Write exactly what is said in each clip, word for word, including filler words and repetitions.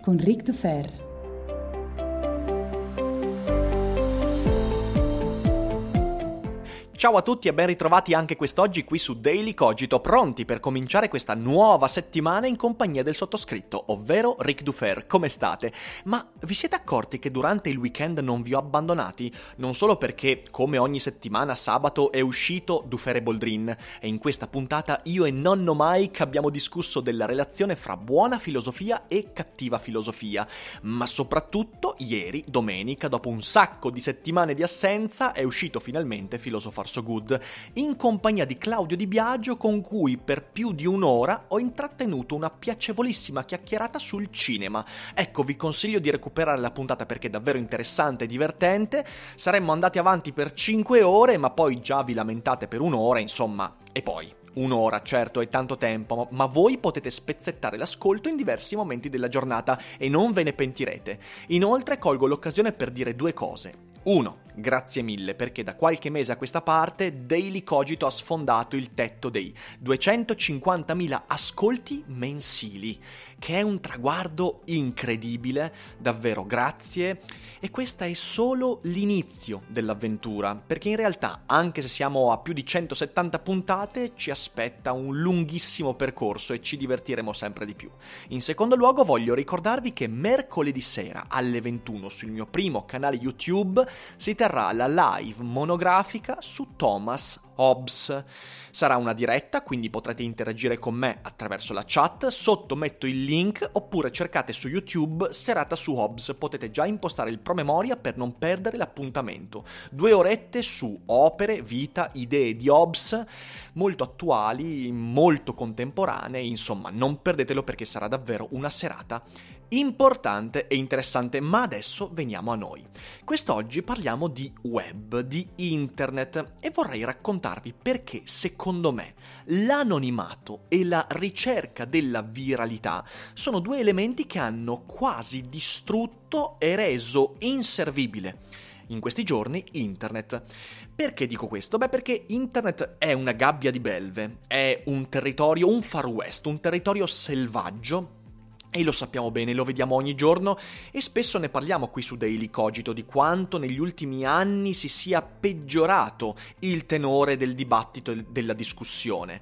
con Rick Dufer. Ciao a tutti e ben ritrovati anche quest'oggi qui su Daily Cogito, pronti per cominciare questa nuova settimana in compagnia del sottoscritto, ovvero Rick Dufer. Come state? Ma vi siete accorti che durante il weekend non vi ho abbandonati? Non solo perché, come ogni settimana, sabato è uscito Dufer e Boldrin, e in questa puntata io e Nonno Mike abbiamo discusso della relazione fra buona filosofia e cattiva filosofia, ma soprattutto ieri, domenica, dopo un sacco di settimane di assenza, è uscito finalmente Filosofarsi Good, in compagnia di Claudio Di Biagio, con cui per più di un'ora ho intrattenuto una piacevolissima chiacchierata sul cinema. Ecco, vi consiglio di recuperare la puntata perché è davvero interessante e divertente. Saremmo andati avanti per cinque ore, ma poi già vi lamentate per un'ora, insomma, e poi... Un'ora, certo, è tanto tempo, ma voi potete spezzettare l'ascolto in diversi momenti della giornata e non ve ne pentirete. Inoltre colgo l'occasione per dire due cose. Uno, grazie mille perché da qualche mese a questa parte Daily Cogito ha sfondato il tetto dei duecentocinquantamila ascolti mensili, che è un traguardo incredibile, davvero grazie. E questa è solo l'inizio dell'avventura, perché in realtà, anche se siamo a più di centosettanta puntate, ci aspetta un lunghissimo percorso e ci divertiremo sempre di più. In secondo luogo voglio ricordarvi che mercoledì sera alle ventuno sul mio primo canale YouTube si terrà la live monografica su Thomas Hobbes. Sarà una diretta, quindi potrete interagire con me attraverso la chat, sotto metto il link, oppure cercate su YouTube serata su Hobbes, potete già impostare il promemoria per non perdere l'appuntamento. Due orette su opere, vita, idee di Hobbes, molto attuali, molto contemporanee, insomma non perdetelo perché sarà davvero una serata importante e interessante. Ma adesso veniamo a noi. Quest'oggi parliamo di web, di internet, e vorrei raccontarvi perché secondo me l'anonimato e la ricerca della viralità sono due elementi che hanno quasi distrutto e reso inservibile in questi giorni internet. Perché dico questo? Beh, perché internet è una gabbia di belve, è un territorio, un far west, un territorio selvaggio. E lo sappiamo bene, lo vediamo ogni giorno e spesso ne parliamo qui su Daily Cogito di quanto negli ultimi anni si sia peggiorato il tenore del dibattito e della discussione.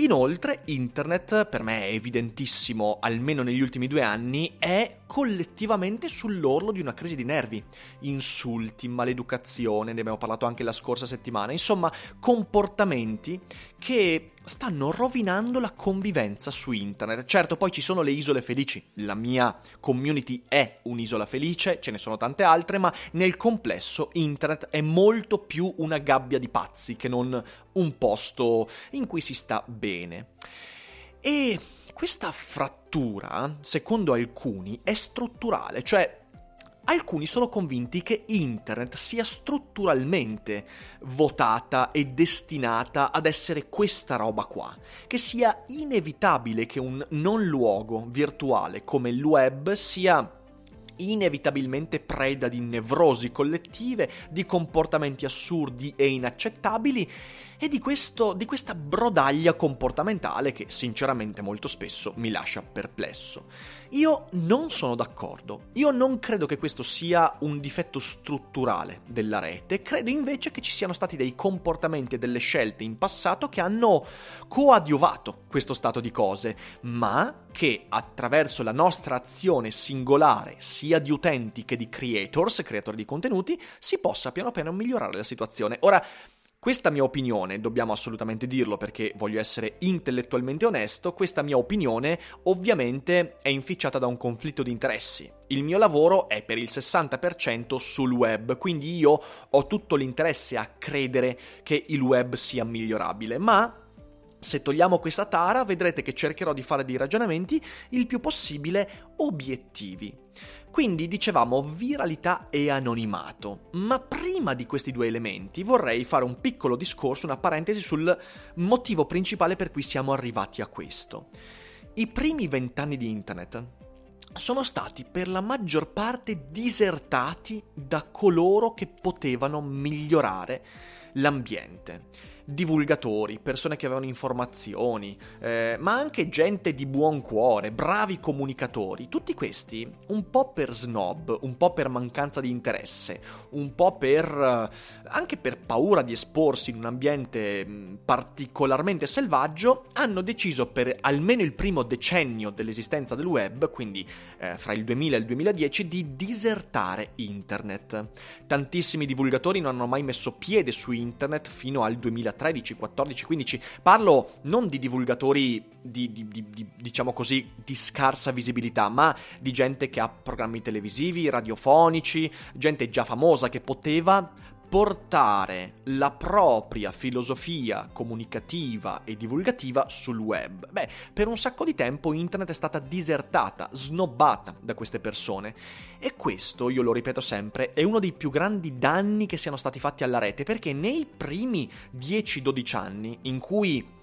Inoltre, internet, per me è evidentissimo, almeno negli ultimi due anni, è collettivamente sull'orlo di una crisi di nervi. Insulti, maleducazione, ne abbiamo parlato anche la scorsa settimana, insomma, comportamenti che stanno rovinando la convivenza su internet. Certo, poi ci sono le isole felici, la mia community è un'isola felice, ce ne sono tante altre, ma nel complesso internet è molto più una gabbia di pazzi che non un posto in cui si sta bene. E questa frattura, secondo alcuni, è strutturale, cioè alcuni sono convinti che internet sia strutturalmente votata e destinata ad essere questa roba qua, che sia inevitabile che un non luogo virtuale come il web sia inevitabilmente preda di nevrosi collettive, di comportamenti assurdi e inaccettabili e di, questo, di questa brodaglia comportamentale che sinceramente molto spesso mi lascia perplesso. Io non sono d'accordo, io non credo che questo sia un difetto strutturale della rete, credo invece che ci siano stati dei comportamenti e delle scelte in passato che hanno coadiuvato questo stato di cose, ma che attraverso la nostra azione singolare, sia di utenti che di creators, creatori di contenuti, si possa piano piano migliorare la situazione. Ora, questa mia opinione, dobbiamo assolutamente dirlo perché voglio essere intellettualmente onesto, questa mia opinione ovviamente è inficiata da un conflitto di interessi. Il mio lavoro è per il sessanta per cento sul web, quindi io ho tutto l'interesse a credere che il web sia migliorabile, ma se togliamo questa tara vedrete che cercherò di fare dei ragionamenti il più possibile obiettivi. Quindi dicevamo viralità e anonimato, ma prima di questi due elementi vorrei fare un piccolo discorso, una parentesi sul motivo principale per cui siamo arrivati a questo. I primi vent'anni di internet sono stati per la maggior parte disertati da coloro che potevano migliorare l'ambiente. Divulgatori, persone che avevano informazioni, eh, ma anche gente di buon cuore, bravi comunicatori. Tutti questi, un po' per snob, un po' per mancanza di interesse, un po' per eh, anche per paura di esporsi in un ambiente mh, particolarmente selvaggio, hanno deciso per almeno il primo decennio dell'esistenza del web, quindi eh, fra il duemila e il duemiladieci, di disertare internet. Tantissimi divulgatori non hanno mai messo piede su internet fino al duemilatredici. tredici, quattordici, quindici, parlo non di divulgatori di, di, di, di diciamo così di scarsa visibilità, ma di gente che ha programmi televisivi, radiofonici, gente già famosa che poteva portare la propria filosofia comunicativa e divulgativa sul web. Beh, per un sacco di tempo internet è stata disertata, snobbata da queste persone e questo, io lo ripeto sempre, è uno dei più grandi danni che siano stati fatti alla rete, perché nei primi dieci dodici anni in cui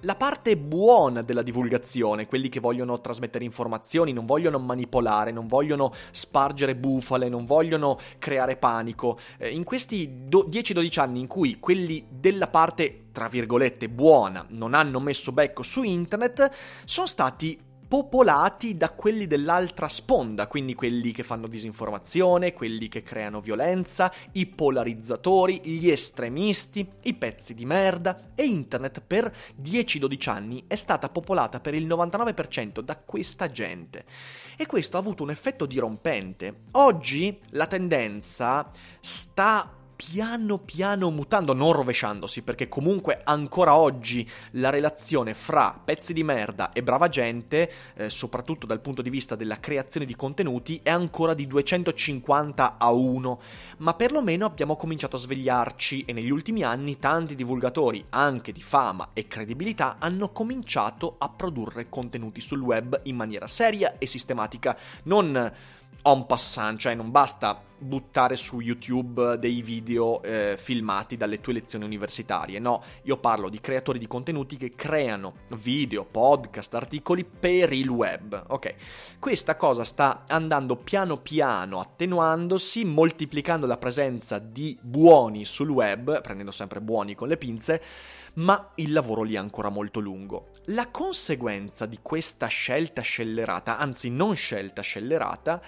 la parte buona della divulgazione, quelli che vogliono trasmettere informazioni, non vogliono manipolare, non vogliono spargere bufale, non vogliono creare panico, in questi dieci dodici anni in cui quelli della parte, tra virgolette, buona non hanno messo becco su internet, sono stati popolati da quelli dell'altra sponda, quindi quelli che fanno disinformazione, quelli che creano violenza, i polarizzatori, gli estremisti, i pezzi di merda, e internet per dieci dodici anni è stata popolata per il novantanove per cento da questa gente. E questo ha avuto un effetto dirompente. Oggi la tendenza sta piano piano mutando, non rovesciandosi, perché comunque ancora oggi la relazione fra pezzi di merda e brava gente, eh, soprattutto dal punto di vista della creazione di contenuti, è ancora di duecentocinquanta a uno, ma perlomeno abbiamo cominciato a svegliarci e negli ultimi anni tanti divulgatori, anche di fama e credibilità, hanno cominciato a produrre contenuti sul web in maniera seria e sistematica, non en passant, cioè non basta buttare su YouTube dei video eh, filmati dalle tue lezioni universitarie, no, io parlo di creatori di contenuti che creano video, podcast, articoli per il web, ok? Questa cosa sta andando piano piano attenuandosi, moltiplicando la presenza di buoni sul web, prendendo sempre buoni con le pinze, ma il lavoro lì è ancora molto lungo. La conseguenza di questa scelta scellerata, anzi non scelta scellerata,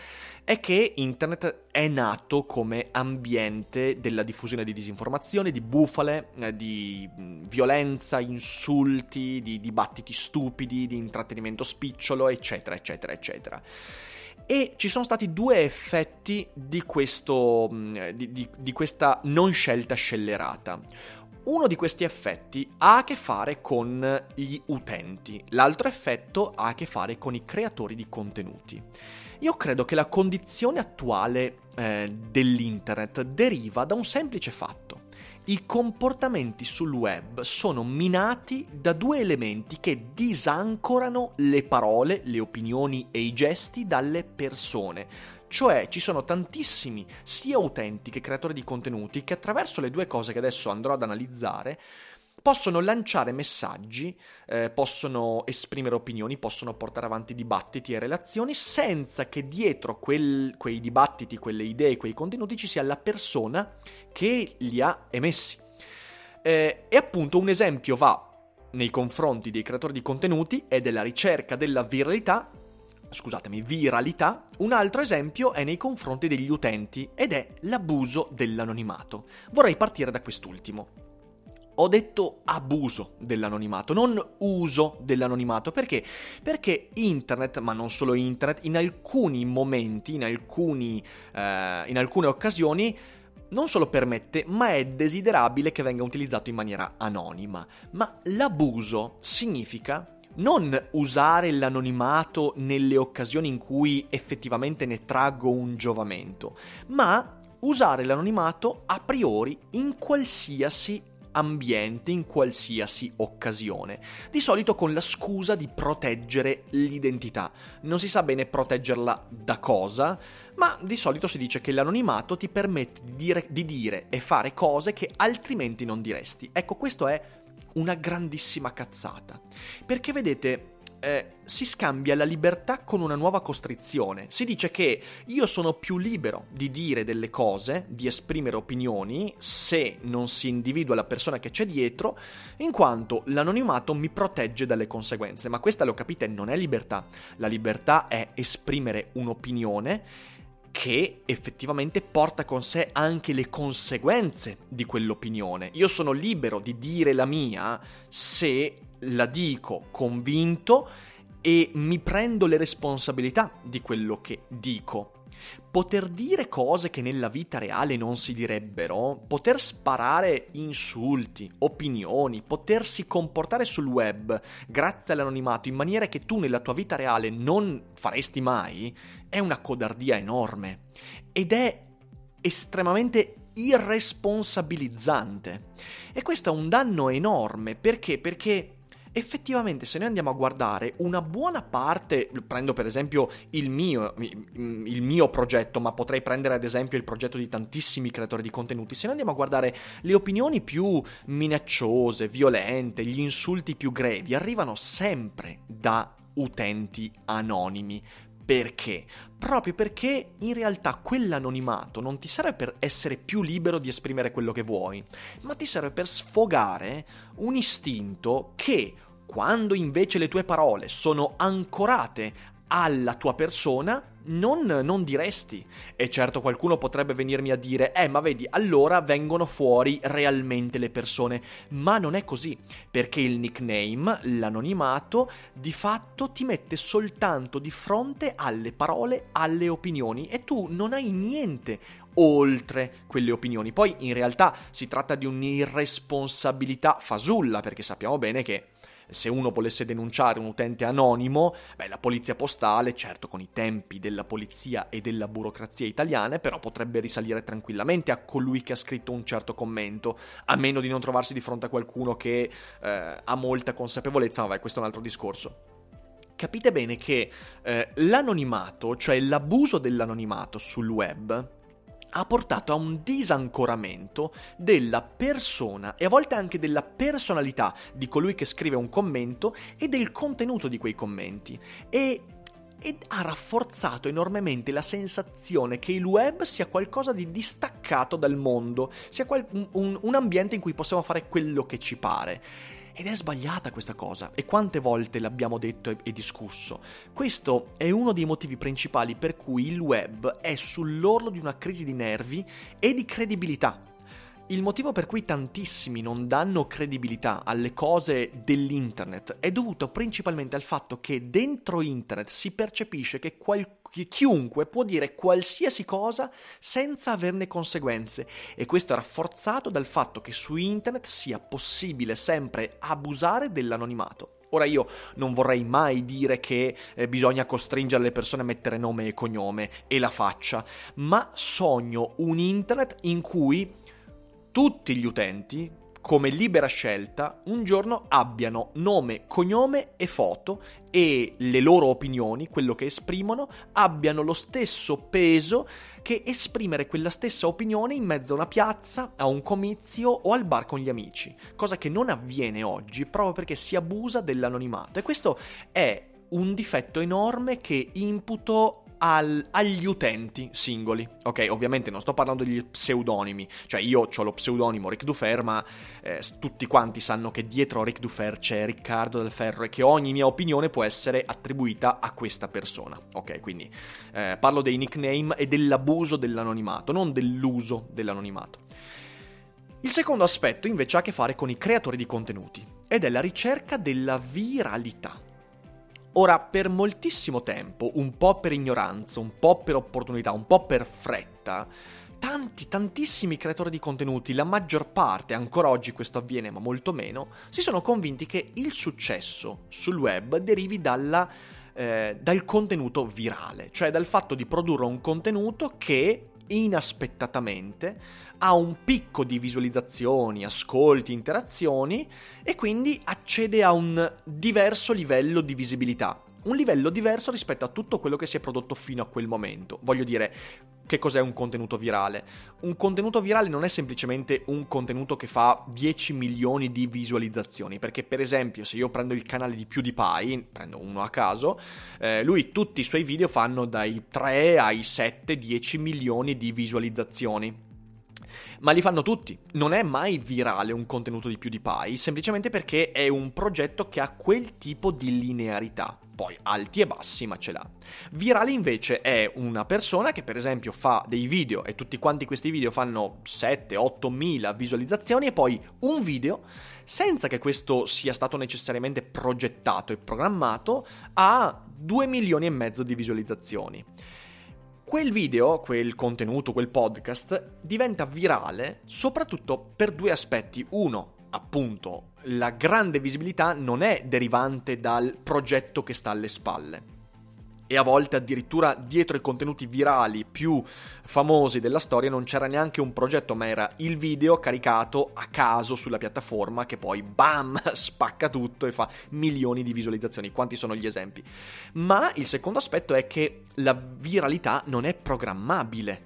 è che internet è nato come ambiente della diffusione di disinformazione, di bufale, di violenza, insulti, di dibattiti stupidi, di intrattenimento spicciolo, eccetera, eccetera, eccetera. E ci sono stati due effetti di, questo, di, di, di questa non scelta scellerata. Uno di questi effetti ha a che fare con gli utenti, l'altro effetto ha a che fare con i creatori di contenuti. Io credo che la condizione attuale eh, dell'internet deriva da un semplice fatto. I comportamenti sul web sono minati da due elementi che disancorano le parole, le opinioni e i gesti dalle persone. Cioè ci sono tantissimi sia utenti che creatori di contenuti che attraverso le due cose che adesso andrò ad analizzare possono lanciare messaggi, eh, possono esprimere opinioni, possono portare avanti dibattiti e relazioni senza che dietro quel, quei dibattiti, quelle idee, quei contenuti ci sia la persona che li ha emessi. eh, e appunto un esempio va nei confronti dei creatori di contenuti e della ricerca della viralità, scusatemi, viralità, un altro esempio è nei confronti degli utenti ed è l'abuso dell'anonimato. Vorrei partire da quest'ultimo. Ho detto abuso dell'anonimato, non uso dell'anonimato. Perché? Perché internet, ma non solo internet, in alcuni momenti, in, alcuni, eh, in alcune occasioni, non solo permette, ma è desiderabile che venga utilizzato in maniera anonima. Ma l'abuso significa non usare l'anonimato nelle occasioni in cui effettivamente ne traggo un giovamento, ma usare l'anonimato a priori in qualsiasi ambiente, in qualsiasi occasione, di solito con la scusa di proteggere l'identità. Non si sa bene proteggerla da cosa, ma di solito si dice che l'anonimato ti permette di dire, di dire e fare cose che altrimenti non diresti. Ecco, questo è una grandissima cazzata, perché vedete, eh, si scambia la libertà con una nuova costrizione. Si dice che io sono più libero di dire delle cose, di esprimere opinioni, se non si individua la persona che c'è dietro, in quanto l'anonimato mi protegge dalle conseguenze. Ma questa, lo capite, non è libertà. La libertà è esprimere un'opinione che effettivamente porta con sé anche le conseguenze di quell'opinione. Io sono libero di dire la mia se la dico convinto e mi prendo le responsabilità di quello che dico. Poter dire cose che nella vita reale non si direbbero, poter sparare insulti, opinioni, potersi comportare sul web grazie all'anonimato in maniere che tu nella tua vita reale non faresti mai, è una codardia enorme ed è estremamente irresponsabilizzante. E questo è un danno enorme. Perché? Perché effettivamente, se noi andiamo a guardare una buona parte, prendo per esempio il mio, il mio progetto, ma potrei prendere ad esempio il progetto di tantissimi creatori di contenuti, se noi andiamo a guardare le opinioni più minacciose, violente, gli insulti più grevi, arrivano sempre da utenti anonimi. Perché? Proprio perché in realtà quell'anonimato non ti serve per essere più libero di esprimere quello che vuoi, ma ti serve per sfogare un istinto che, quando invece le tue parole sono ancorate alla tua persona, non, non diresti. E certo, qualcuno potrebbe venirmi a dire, eh ma vedi, allora vengono fuori realmente le persone, ma non è così, perché il nickname, l'anonimato, di fatto ti mette soltanto di fronte alle parole, alle opinioni, e tu non hai niente oltre quelle opinioni. Poi in realtà si tratta di un'irresponsabilità fasulla, perché sappiamo bene che se uno volesse denunciare un utente anonimo, beh, la polizia postale, certo con i tempi della polizia e della burocrazia italiane, però potrebbe risalire tranquillamente a colui che ha scritto un certo commento, a meno di non trovarsi di fronte a qualcuno che eh, ha molta consapevolezza, ma vabbè, questo è un altro discorso. Capite bene che eh, l'anonimato, cioè l'abuso dell'anonimato sul web, ha portato a un disancoramento della persona e a volte anche della personalità di colui che scrive un commento e del contenuto di quei commenti, e ed ha rafforzato enormemente la sensazione che il web sia qualcosa di distaccato dal mondo, sia qual- un, un ambiente in cui possiamo fare quello che ci pare. Ed è sbagliata questa cosa, e quante volte l'abbiamo detto e, e discusso. Questo è uno dei motivi principali per cui il web è sull'orlo di una crisi di nervi e di credibilità. Il motivo per cui tantissimi non danno credibilità alle cose dell'internet è dovuto principalmente al fatto che dentro internet si percepisce che qualcuno, chiunque può dire qualsiasi cosa senza averne conseguenze, e questo è rafforzato dal fatto che su internet sia possibile sempre abusare dell'anonimato. Ora, io non vorrei mai dire che eh, bisogna costringere le persone a mettere nome e cognome e la faccia, ma sogno un internet in cui tutti gli utenti, come libera scelta, un giorno abbiano nome, cognome e foto, e le loro opinioni, quello che esprimono, abbiano lo stesso peso che esprimere quella stessa opinione in mezzo a una piazza, a un comizio o al bar con gli amici, cosa che non avviene oggi proprio perché si abusa dell'anonimato. E questo è un difetto enorme che imputo al, agli utenti singoli. Ok, ovviamente non sto parlando degli pseudonimi, cioè io ho lo pseudonimo Rick Dufer, ma eh, tutti quanti sanno che dietro Rick Dufer c'è Riccardo Dalferro e che ogni mia opinione può essere attribuita a questa persona. Ok, quindi eh, parlo dei nickname e dell'abuso dell'anonimato, non dell'uso dell'anonimato. Il secondo aspetto invece ha a che fare con i creatori di contenuti ed è la ricerca della viralità. Ora, per moltissimo tempo, un po' per ignoranza, un po' per opportunità, un po' per fretta, tanti, tantissimi creatori di contenuti, la maggior parte, ancora oggi questo avviene ma molto meno, si sono convinti che il successo sul web derivi dalla, eh, dal contenuto virale, cioè dal fatto di produrre un contenuto che inaspettatamente ha un picco di visualizzazioni, ascolti, interazioni e quindi accede a un diverso livello di visibilità, un livello diverso rispetto a tutto quello che si è prodotto fino a quel momento. Voglio dire, che cos'è un contenuto virale? Un contenuto virale non è semplicemente un contenuto che fa dieci milioni di visualizzazioni, perché per esempio se io prendo il canale di PewDiePie, prendo uno a caso, eh, lui tutti i suoi video fanno dai tre ai sette dieci milioni di visualizzazioni. Ma li fanno tutti, non è mai virale un contenuto di PewDiePie, semplicemente perché è un progetto che ha quel tipo di linearità, poi alti e bassi ma ce l'ha. Virale invece è una persona che per esempio fa dei video e tutti quanti questi video fanno sette otto mila visualizzazioni e poi un video, senza che questo sia stato necessariamente progettato e programmato, ha due milioni e mezzo di visualizzazioni. Quel video, quel contenuto, quel podcast diventa virale soprattutto per due aspetti. Uno, appunto, la grande visibilità non è derivante dal progetto che sta alle spalle. E a volte addirittura dietro i contenuti virali più famosi della storia non c'era neanche un progetto, ma era il video caricato a caso sulla piattaforma che poi bam spacca tutto e fa milioni di visualizzazioni. Quanti sono gli esempi? Ma il secondo aspetto è che la viralità non è programmabile,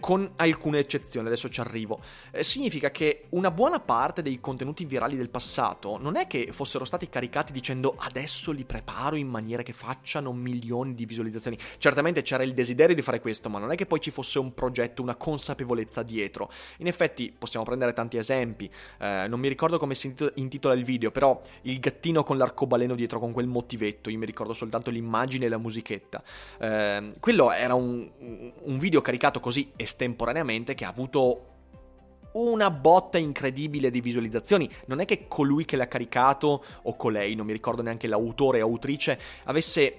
con alcune eccezioni, adesso ci arrivo. Eh, significa che una buona parte dei contenuti virali del passato non è che fossero stati caricati dicendo adesso li preparo in maniera che facciano milioni di visualizzazioni. Certamente c'era il desiderio di fare questo, ma non è che poi ci fosse un progetto, una consapevolezza dietro. In effetti possiamo prendere tanti esempi, eh, non mi ricordo come si intitola il video, però il gattino con l'arcobaleno dietro con quel motivetto, io mi ricordo soltanto l'immagine e la musichetta. Eh, quello era un, un video caricato così estemporaneamente che ha avuto una botta incredibile di visualizzazioni. Non è che colui che l'ha caricato o colei, non mi ricordo neanche l'autore o autrice, avesse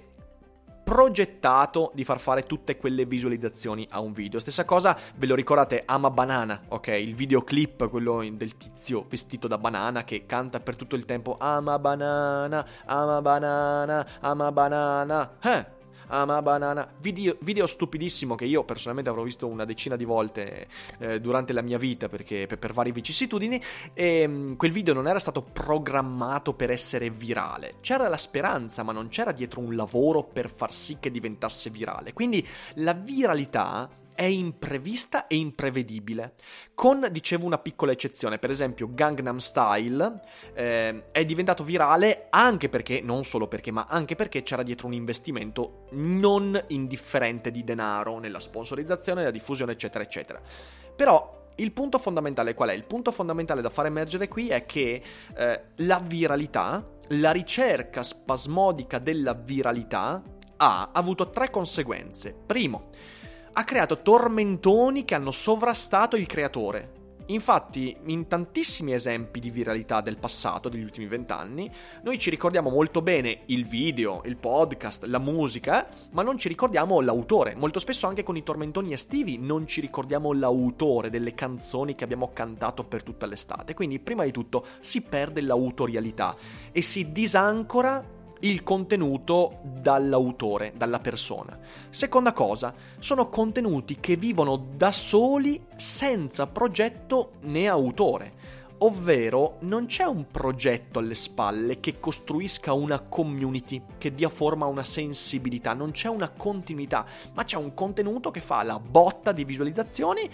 progettato di far fare tutte quelle visualizzazioni a un video. Stessa cosa, ve lo ricordate, Ama Banana, ok? Il videoclip, quello del tizio vestito da banana che canta per tutto il tempo Ama Banana, Ama Banana, Ama Banana, eh? Ama Banana, video, video stupidissimo che io personalmente avrò visto una decina di volte eh, durante la mia vita perché per, per varie vicissitudini, e mh, quel video non era stato programmato per essere virale, c'era la speranza ma non c'era dietro un lavoro per far sì che diventasse virale, quindi la viralità è imprevista e imprevedibile, con, dicevo, una piccola eccezione. Per esempio Gangnam Style eh, è diventato virale anche perché, non solo perché, ma anche perché c'era dietro un investimento non indifferente di denaro nella sponsorizzazione, nella diffusione, eccetera, eccetera. Però il punto fondamentale qual è? Il punto fondamentale da far emergere qui è che eh, la viralità, la ricerca spasmodica della viralità ha avuto tre conseguenze. Primo, ha creato tormentoni che hanno sovrastato il creatore. Infatti, in tantissimi esempi di viralità del passato, degli ultimi vent'anni, noi ci ricordiamo molto bene il video, il podcast, la musica, ma non ci ricordiamo l'autore. Molto spesso anche con i tormentoni estivi non ci ricordiamo l'autore delle canzoni che abbiamo cantato per tutta l'estate. Quindi, prima di tutto, si perde l'autorialità e si disancora il contenuto dall'autore, dalla persona. Seconda cosa, sono contenuti che vivono da soli senza progetto né autore, ovvero non c'è un progetto alle spalle che costruisca una community, che dia forma a una sensibilità, non c'è una continuità, ma c'è un contenuto che fa la botta di visualizzazioni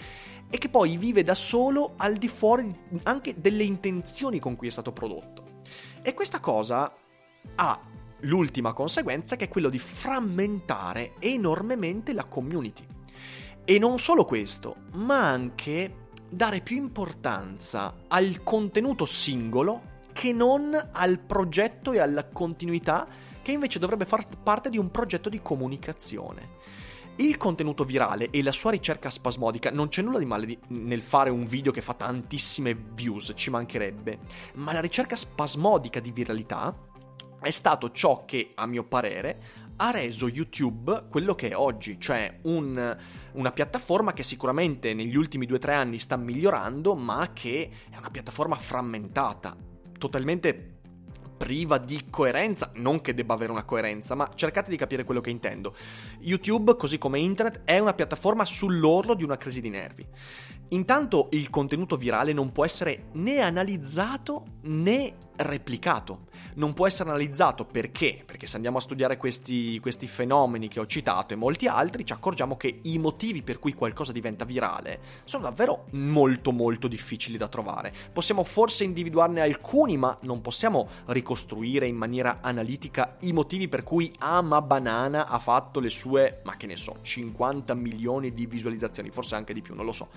e che poi vive da solo al di fuori anche delle intenzioni con cui è stato prodotto. E questa cosa ha l'ultima conseguenza, che è quello di frammentare enormemente la community. E non solo questo, ma anche dare più importanza al contenuto singolo che non al progetto e alla continuità, che invece dovrebbe far parte di un progetto di comunicazione. Il contenuto virale e la sua ricerca spasmodica, non c'è nulla di male di, nel fare un video che fa tantissime views, ci mancherebbe, ma la ricerca spasmodica di viralità è stato ciò che, a mio parere, ha reso YouTube quello che è oggi, cioè un, una piattaforma che sicuramente negli ultimi due o tre anni sta migliorando, ma che è una piattaforma frammentata, totalmente priva di coerenza, non che debba avere una coerenza, ma cercate di capire quello che intendo. YouTube, così come internet, è una piattaforma sull'orlo di una crisi di nervi. Intanto il contenuto virale non può essere né analizzato né replicato. Non può essere analizzato perché? Perché se andiamo a studiare questi, questi fenomeni che ho citato e molti altri, ci accorgiamo che i motivi per cui qualcosa diventa virale sono davvero molto molto difficili da trovare. Possiamo forse individuarne alcuni, ma non possiamo ricostruire in maniera analitica i motivi per cui Ama Banana ha fatto le sue, ma che ne so, cinquanta milioni di visualizzazioni, forse anche di più, non lo so.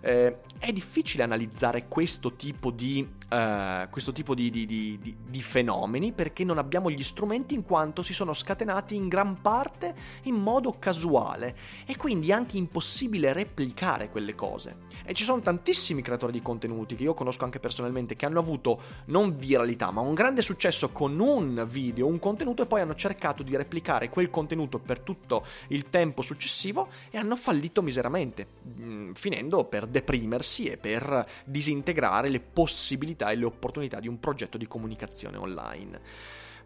Eh, è difficile analizzare questo tipo di, eh, questo tipo di, di, di, di fenomeni, perché non abbiamo gli strumenti, in quanto si sono scatenati in gran parte in modo casuale e quindi è anche impossibile replicare quelle cose. E ci sono tantissimi creatori di contenuti che io conosco anche personalmente, che hanno avuto non viralità ma un grande successo con un video, un contenuto, e poi hanno cercato di replicare quel contenuto per tutto il tempo successivo e hanno fallito miseramente, mh, finendo per deprimersi e per disintegrare le possibilità e le opportunità di un progetto di comunicazione online.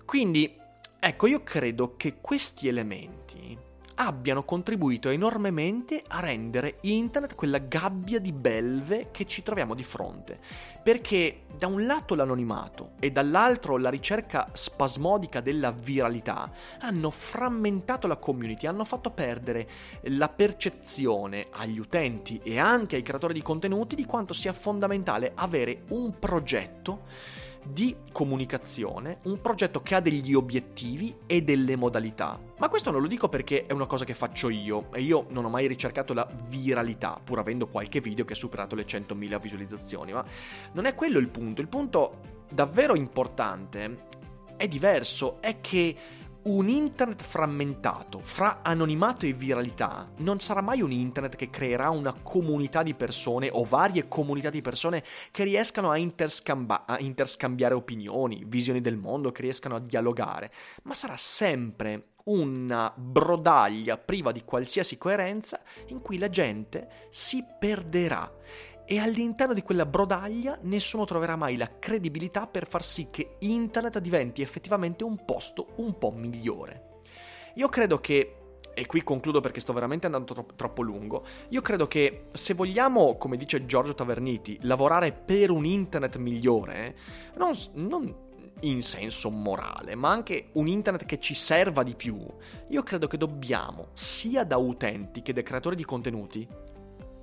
Quindi, ecco, io credo che questi elementi abbiano contribuito enormemente a rendere internet quella gabbia di belve che ci troviamo di fronte, perché da un lato l'anonimato e dall'altro la ricerca spasmodica della viralità hanno frammentato la community, hanno fatto perdere la percezione agli utenti e anche ai creatori di contenuti di quanto sia fondamentale avere un progetto di comunicazione, un progetto che ha degli obiettivi e delle modalità. Ma questo non lo dico perché è una cosa che faccio io, e io non ho mai ricercato la viralità, pur avendo qualche video che ha superato le centomila visualizzazioni, ma non è quello il punto. Il punto davvero importante è diverso, è che un internet frammentato fra anonimato e viralità non sarà mai un internet che creerà una comunità di persone o varie comunità di persone che riescano a, interscamba- a interscambiare opinioni, visioni del mondo, che riescano a dialogare, ma sarà sempre una brodaglia priva di qualsiasi coerenza in cui la gente si perderà. E all'interno di quella brodaglia nessuno troverà mai la credibilità per far sì che internet diventi effettivamente un posto un po' migliore. Io credo che, e qui concludo perché sto veramente andando tro- troppo lungo, io credo che se vogliamo, come dice Giorgio Taverniti, lavorare per un internet migliore, non... non in senso morale, ma anche un internet che ci serva di più, io credo che dobbiamo, sia da utenti che da creatori di contenuti,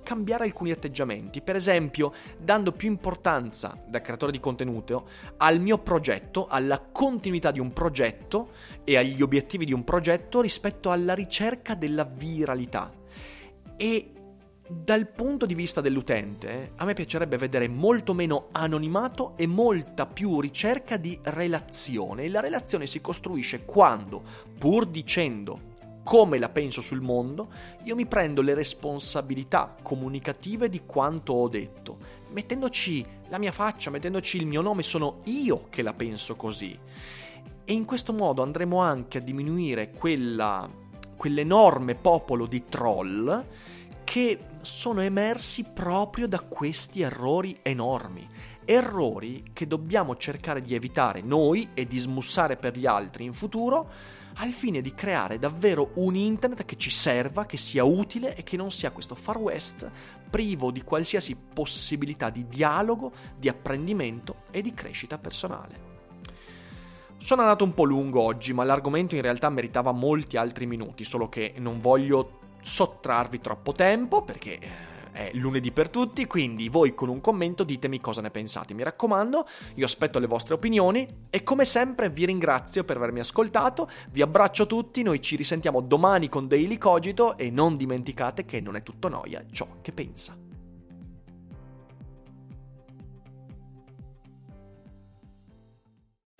cambiare alcuni atteggiamenti, per esempio dando più importanza, da creatore di contenuto, al mio progetto, alla continuità di un progetto e agli obiettivi di un progetto rispetto alla ricerca della viralità. E dal punto di vista dell'utente, a me piacerebbe vedere molto meno anonimato e molta più ricerca di relazione. E la relazione si costruisce quando, pur dicendo come la penso sul mondo, io mi prendo le responsabilità comunicative di quanto ho detto, mettendoci la mia faccia, mettendoci il mio nome, sono io che la penso così. E in questo modo andremo anche a diminuire quella, quell'enorme popolo di troll che sono emersi proprio da questi errori enormi. Errori che dobbiamo cercare di evitare noi e di smussare per gli altri in futuro, al fine di creare davvero un internet che ci serva, che sia utile e che non sia questo Far West privo di qualsiasi possibilità di dialogo, di apprendimento e di crescita personale. Sono andato un po' lungo oggi, ma l'argomento in realtà meritava molti altri minuti, solo che non voglio sottrarvi troppo tempo perché eh, lunedì per tutti, quindi voi con un commento ditemi cosa ne pensate. Mi raccomando, io aspetto le vostre opinioni e come sempre vi ringrazio per avermi ascoltato, vi abbraccio tutti, noi ci risentiamo domani con Daily Cogito e non dimenticate che non è tutto noia ciò che pensa.